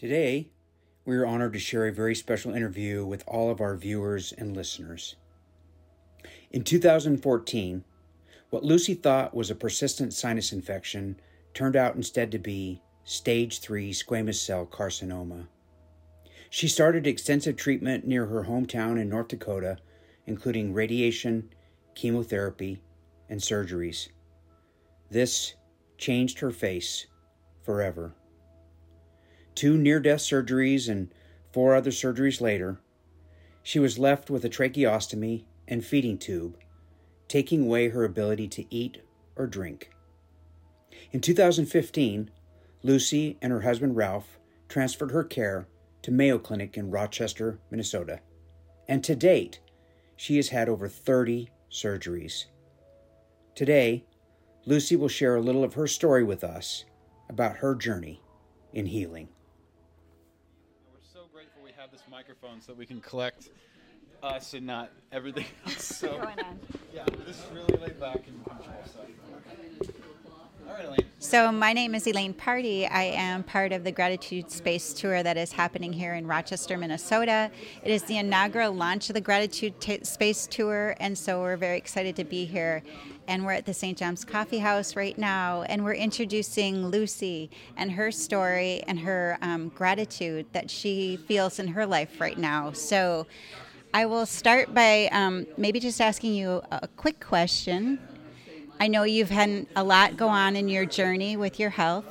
Today, we are honored to share a very special interview with all of our viewers and listeners. In 2014, what Lucy thought was a persistent sinus infection turned out instead to be stage 3 squamous cell carcinoma. She started extensive treatment near her hometown in North Dakota, including radiation, chemotherapy, and surgeries. This changed her face forever. 2 near-death surgeries and 4 other surgeries later, she was left with a tracheostomy and feeding tube, taking away her ability to eat or drink. In 2015, Lucy and her husband Ralph transferred her care to Mayo Clinic in Rochester, Minnesota, and to date, she has had over 30 surgeries. Today, Lucy will share a little of her story with us about her journey in healing. We're so grateful we have this microphone so that we can collect us and not everything else. So, yeah, this is really laid back and control stuff. All right, Elaine. So my name is Elaine Pardi. I am part of the Gratitude Space Tour that is happening here in Rochester, Minnesota. It is the inaugural launch of the Gratitude Space Tour, and so we're very excited to be here. And we're at the St. John's Coffee House right now, and we're introducing Lucy and her story and her gratitude that she feels in her life right now. So I will start by maybe just asking you a quick question. I know you've had a lot go on in your journey with your health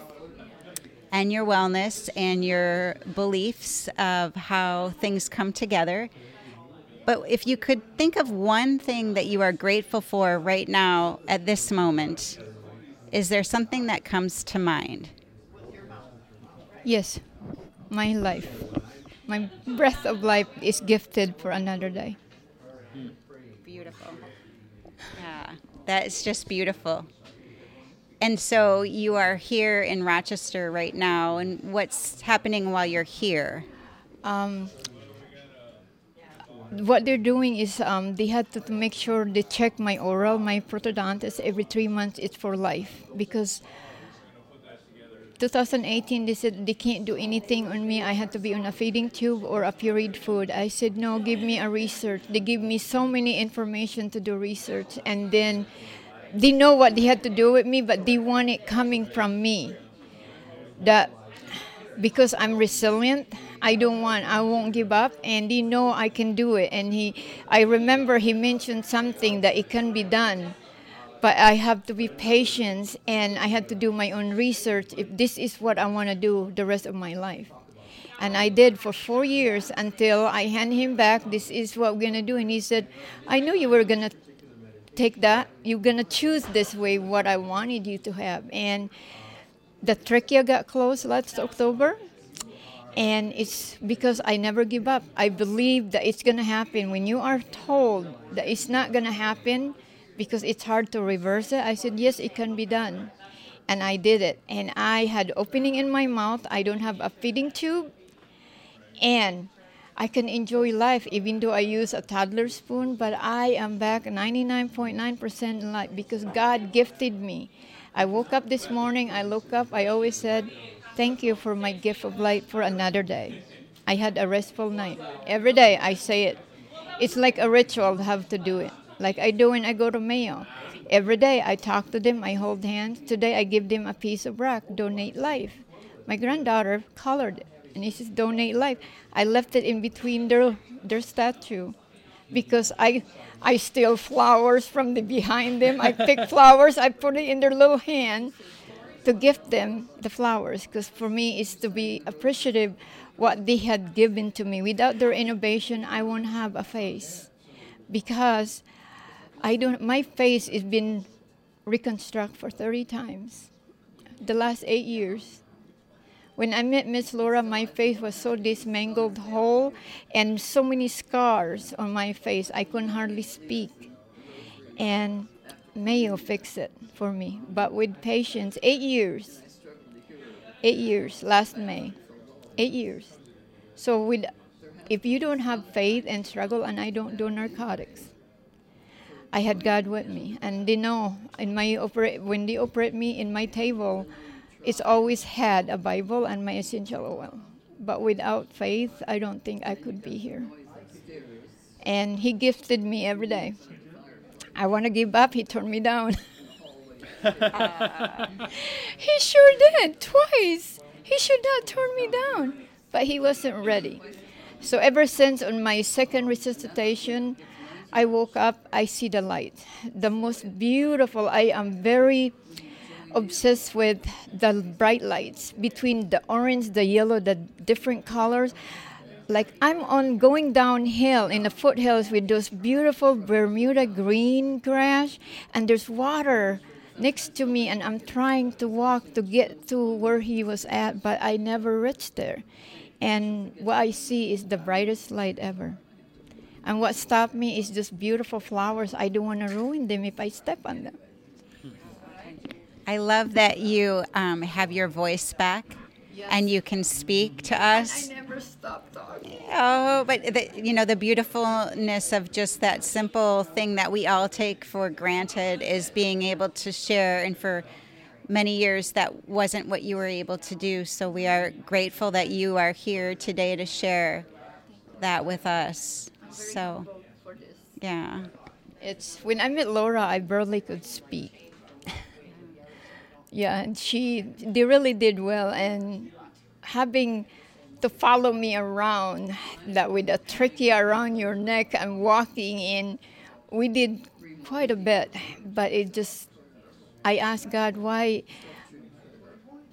and your wellness and your beliefs of how things come together. But if you could think of one thing that you are grateful for right now at this moment, is there something that comes to mind? Yes, my life. My breath of life is gifted for another day. Beautiful. Yeah. That's just beautiful. And so you are here in Rochester right now, and what's happening while you're here? What they're doing is they had to make sure they check my oral, my prosthodontist, every 3 months. It's for life, because 2018 they said they can't do anything on me. I had to be on a feeding tube or a pureed food. I said, no, give me a research. They give me so many information to do research, and then they know what they had to do with me, but they want it coming from me. That because I'm resilient, I won't give up, and they know I can do it. And I remember he mentioned something that it can be done. But I have to be patient, and I had to do my own research if this is what I want to do the rest of my life. And I did for 4 years until I hand him back, this is what we're going to do. And he said, I knew you were going to take that. You're going to choose this way what I wanted you to have. And the trachea got closed last October. And it's because I never give up. I believe that it's going to happen. When you are told that it's not going to happen, because it's hard to reverse it, I said, yes, it can be done. And I did it. And I had opening in my mouth. I don't have a feeding tube. And I can enjoy life, even though I use a toddler spoon. But I am back 99.9% in life because God gifted me. I woke up this morning. I look up. I always said, thank you for my gift of life for another day. I had a restful night. Every day I say it. It's like a ritual to have to do it. Like I do when I go to Mayo. Every day I talk to them, I hold hands. Today I give them a piece of rock, donate life. My granddaughter colored it, and it says donate life. I left it in between their statue because I steal flowers from behind them. I pick flowers, I put it in their little hand to gift them the flowers, because for me it's to be appreciative what they had given to me. Without their innovation, I won't have a face, because my face has been reconstructed for 30 times, the last 8 years. When I met Miss Laura, my face was so dismangled whole and so many scars on my face. I couldn't hardly speak. And Mayo fixed it for me, but with patience, 8 years. 8 years, last May, 8 years. So if you don't have faith and struggle, and I don't do narcotics, I had God with me, and they know when they operate me in my table, it's always had a Bible and my essential oil. but without faith, I don't think I could be here. And he gifted me every day. I want to give up. He turned me down. He sure did, twice. He should not turn me down. But he wasn't ready. So ever since, on my second resuscitation, I woke up, I see the light. The most beautiful, I am very obsessed with the bright lights, between the orange, the yellow, the different colors. Like I'm on going downhill in the foothills with those beautiful Bermuda green grass, and there's water next to me, and I'm trying to walk to get to where he was at, but I never reached there. And what I see is the brightest light ever. And what stopped me is just beautiful flowers. I don't want to ruin them if I step on them. I love that you have your voice back. Yes. And you can speak to us. I never stop talking. Oh, but the beautifulness of just that simple thing that we all take for granted is being able to share. And for many years, that wasn't what you were able to do. So we are grateful that you are here today to share that with us. So, yeah. It's when I met Laura, I barely could speak. Yeah, and they really did well. And having to follow me around, that with a trachea around your neck and walking in, we did quite a bit. But I asked God why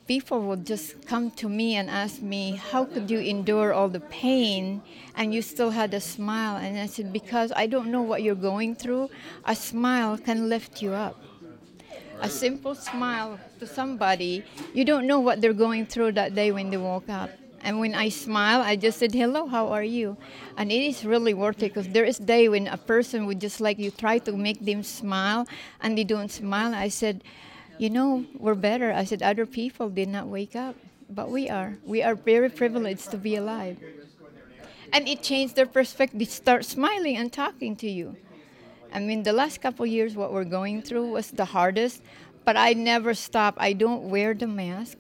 people would just come to me and ask me, how could you endure all the pain and you still had a smile? And I said, because I don't know what you're going through. A smile can lift you up. A simple smile to somebody, you don't know what they're going through that day when they woke up. And when I smile, I just said, hello, how are you? And it is really worth it, because there is a day when a person would just like you try to make them smile, and they don't smile. I said, we're better. I said, other people did not wake up, but we are. We are very privileged to be alive. And it changed their perspective. They start smiling and talking to you. I mean, the last couple of years, what we're going through was the hardest, but I never stop. I don't wear the mask.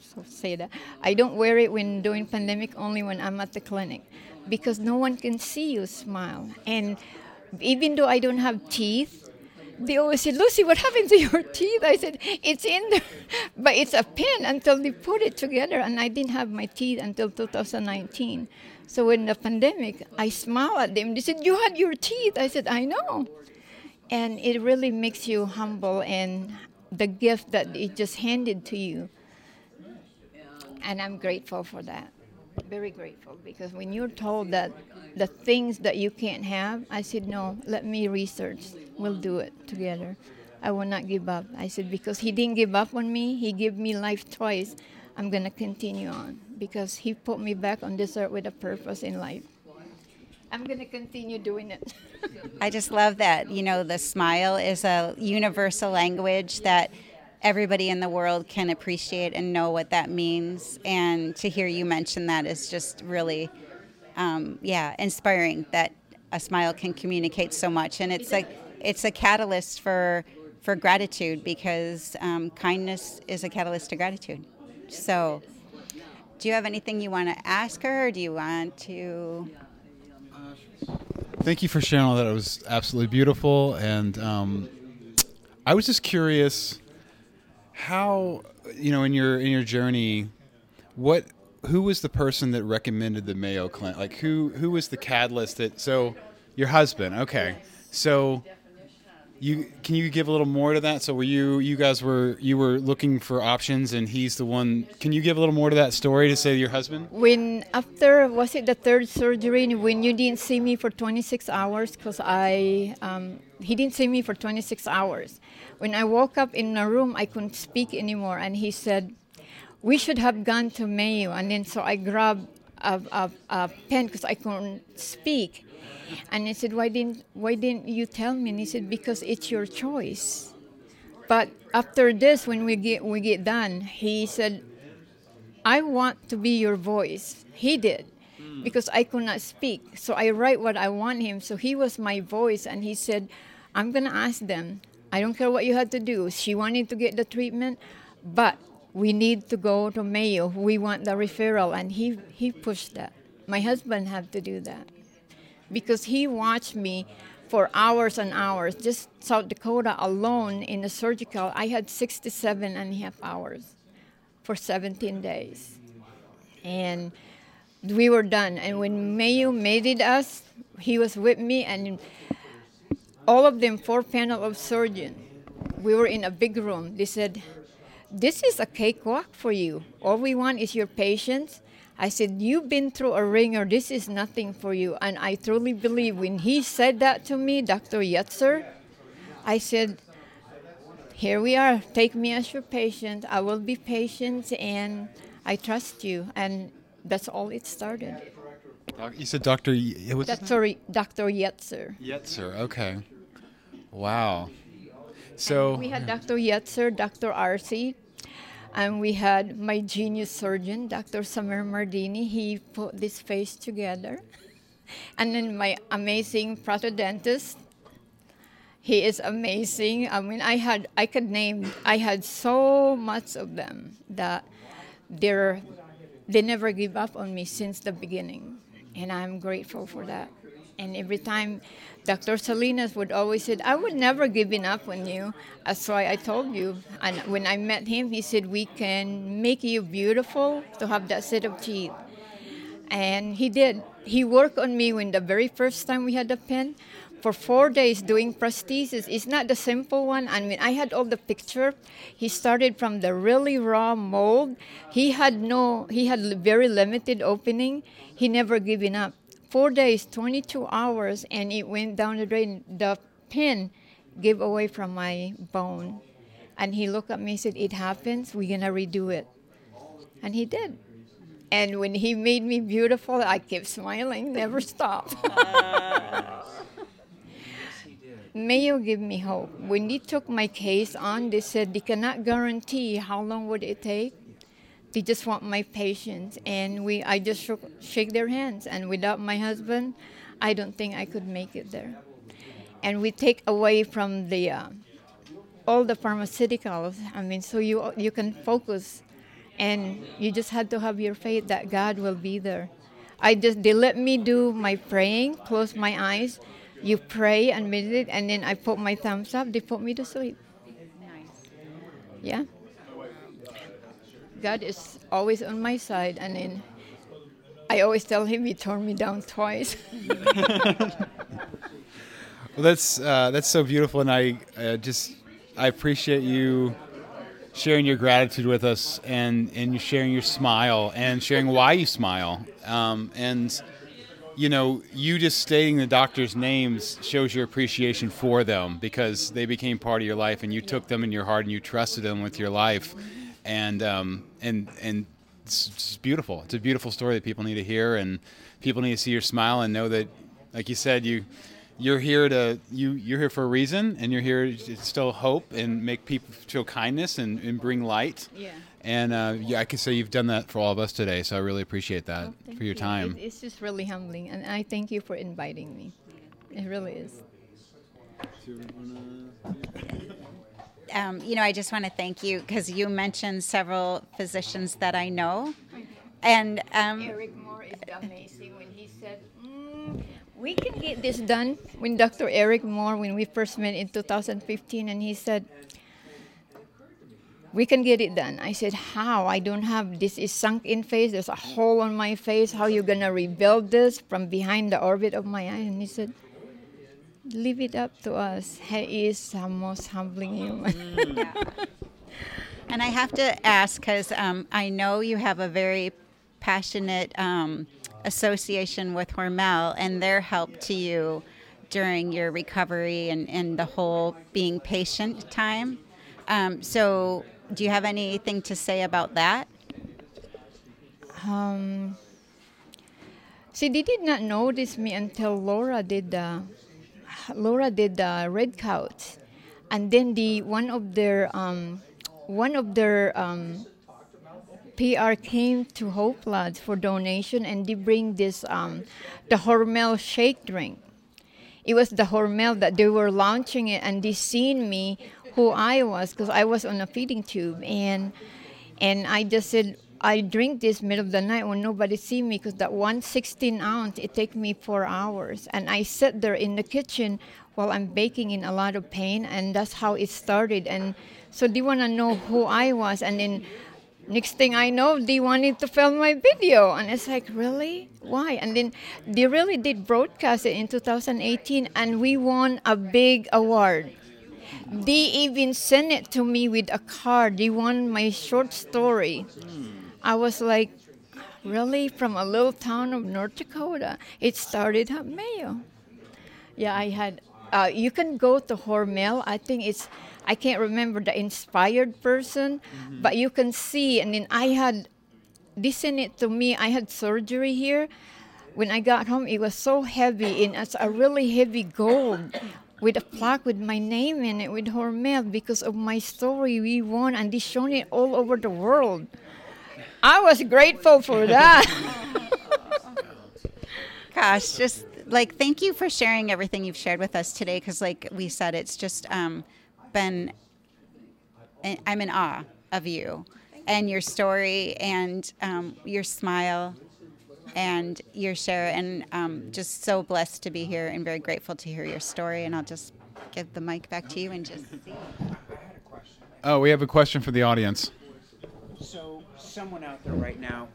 So say that. I don't wear it when doing pandemic, only when I'm at the clinic, because no one can see you smile. And even though I don't have teeth, they always said, Lucy, what happened to your teeth? I said, it's in there, but it's a pin until they put it together. And I didn't have my teeth until 2019. So in the pandemic, I smiled at them. They said, you had your teeth. I said, I know. And it really makes you humble, and the gift that it just handed to you. And I'm grateful for that. Very grateful, because when you're told that the things that you can't have, I said, no, let me research. We'll do it together. I will not give up. I said, because he didn't give up on me. He gave me life twice. I'm going to continue on, because he put me back on this earth with a purpose in life. I'm going to continue doing it. I just love that. The smile is a universal language that everybody in the world can appreciate and know what that means. And to hear you mention that is just really, inspiring, that a smile can communicate so much. And it's a catalyst for gratitude, because kindness is a catalyst to gratitude. So do you have anything you want to ask her, or do you want to? Thank you for sharing all that. It was absolutely beautiful. And I was just curious, how, in your journey, who was the person that recommended the Mayo Clinic? Like, who was the catalyst that? So, your husband. Okay. So, can you give a little more to that? So, you guys were looking for options, and he's the one. Can you give a little more to that story to say to your husband? When was it the third surgery? When you didn't see me for 26 hours, because he didn't see me for 26 hours. When I woke up in a room, I couldn't speak anymore. And he said, we should have gone to Mayo. And then so I grabbed a pen, because I couldn't speak. And I said, why didn't you tell me? And he said, because it's your choice. But after this, when we get done, he said, I want to be your voice. He did, because I could not speak. So I write what I want him. So he was my voice. And he said, I'm going to ask them. I don't care what you had to do. She wanted to get the treatment, but we need to go to Mayo. We want the referral. And he pushed that. My husband had to do that because he watched me for hours and hours. Just South Dakota alone in the surgical, I had 67 and a half hours for 17 days. And we were done. And when Mayo made us, he was with me, and all of them, four panel of surgeons. We were in a big room. They said, "This is a cakewalk for you. All we want is your patience." I said, "You've been through a ringer. This is nothing for you." And I truly believe when he said that to me, Dr. Yetzer, I said, "Here we are. Take me as your patient. I will be patient, and I trust you." And that's all it started. You said Dr. Dr. Yetzer. Yetzer, okay. Wow. So and we had Dr. Yetzer, Dr. Arcee. And we had my genius surgeon, Dr. Samir Mardini. He put this face together. And then my amazing prosthodontist. He is amazing. I mean, I had so much of them that they never give up on me since the beginning. And I'm grateful for that. And every time, Dr. Salinas would always say, "I would never give up on you. That's why I told you." And when I met him, he said, "We can make you beautiful to have that set of teeth." And he did. He worked on me when the very first time we had the pen for 4 days doing prosthesis. It's not the simple one. I mean, I had all the picture. He started from the really raw mold. He had very limited opening. He never given up. 4 days, 22 hours, and it went down the drain. The pin gave away from my bone. And he looked at me and said, "It happens. We're going to redo it." And he did. And when he made me beautiful, I kept smiling, never stopped. Mayo gave me hope. When they took my case on, they said they cannot guarantee how long would it take. They just want my patience, and I just shake their hands. And without my husband, I don't think I could make it there. And we take away from the all the pharmaceuticals. I mean, so you can focus, and you just had to have your faith that God will be there. They let me do my praying, close my eyes. You pray and meditate, and then I put my thumbs up. They put me to sleep. Nice. Yeah. God is always on my side, and then I always tell him he turned me down twice. Well, that's so beautiful, and I appreciate you sharing your gratitude with us, and you sharing your smile, and sharing why you smile, and you know, you just stating the doctors' names shows your appreciation for them because they became part of your life, and you took them in your heart, and you trusted them with your life. And it's beautiful. It's a beautiful story that people need to hear, and people need to see your smile and know that, like you said, you're here for a reason, and you're here to still hope and make people show kindness and bring light. Yeah. And I can say you've done that for all of us today, so I really appreciate that for your time. It's just really humbling, and I thank you for inviting me. It really is. I just want to thank you because you mentioned several physicians that I know. And Eric Moore is amazing when he said, "We can get this done." When Dr. Eric Moore, when we first met in 2015, and he said, "We can get it done." I said, "How? I don't have, this is sunk in face. There's a hole on my face. How are you going to rebuild this from behind the orbit of my eye?" And he said, "Leave it up to us." He is the most humbling human. Yeah. And I have to ask, because I know you have a very passionate association with Hormel and their help to you during your recovery and the whole being patient time. So do you have anything to say about that? See, they did not notice me until Laura did the red couch, and then one of their PR came to Hope Lodge for donation, and they bring this the Hormel shake drink. It was the Hormel that they were launching it, and they seen me who I was because I was on a feeding tube, and And I just said, I drink this middle of the night when nobody see me, because that one 16-ounce, it take me 4 hours. And I sit there in the kitchen while I'm baking in a lot of pain, and that's how it started. And so they want to know who I was. And then next thing I know, they wanted to film my video. And it's like, really? Why? And then they really did broadcast it in 2018, and we won a big award. They even sent it to me with a card. They won my short story. I was like, really? From a little town of North Dakota? It started at Mayo. Yeah, I had, you can go to Hormel. I think it's, I can't remember the inspired person, but you can see. And then I had, they sent it to me. I had surgery here. When I got home, it was so heavy, and it's a really heavy gold with a plaque with my name in it, with Hormel, because of my story we won, and they shown it all over the world. I was grateful for that. Gosh, just like, thank you for sharing everything you've shared with us today, because like we said, it's just been, I'm in awe of you and your story and your smile and your share, and just so blessed to be here and very grateful to hear your story. And I'll just give the mic back to you and just see. Oh, we have a question from the audience. So someone out there right now,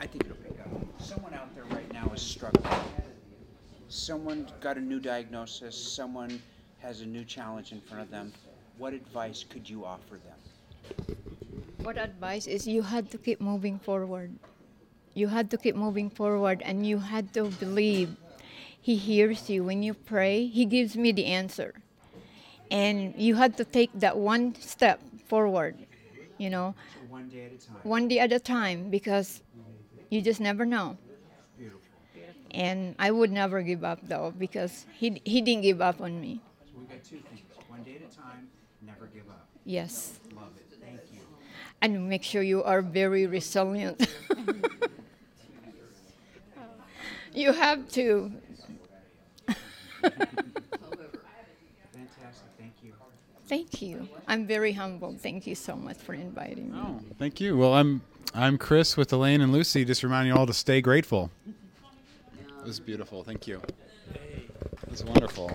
I think it'll pick up. Someone out there right now is struggling. Someone got a new diagnosis. Someone has a new challenge in front of them. What advice could you offer them? What advice is, you had to keep moving forward. You had to keep moving forward, and you had to believe He hears you. When you pray, He gives me the answer. And you had to take that one step forward, you know. So one day at a time. One day at a time, because you just never know. Beautiful. And I would never give up, though, because he didn't give up on me. So we've got two things. One day at a time, never give up. Yes. Love it. Thank you. And make sure you are very resilient. You have to. Fantastic. Thank you. Thank you. I'm very humbled. Thank you so much for inviting me. Oh, thank you. Well, I'm Chris with Elaine and Lucy, just reminding you all to stay grateful. It was beautiful. Thank you. It was wonderful.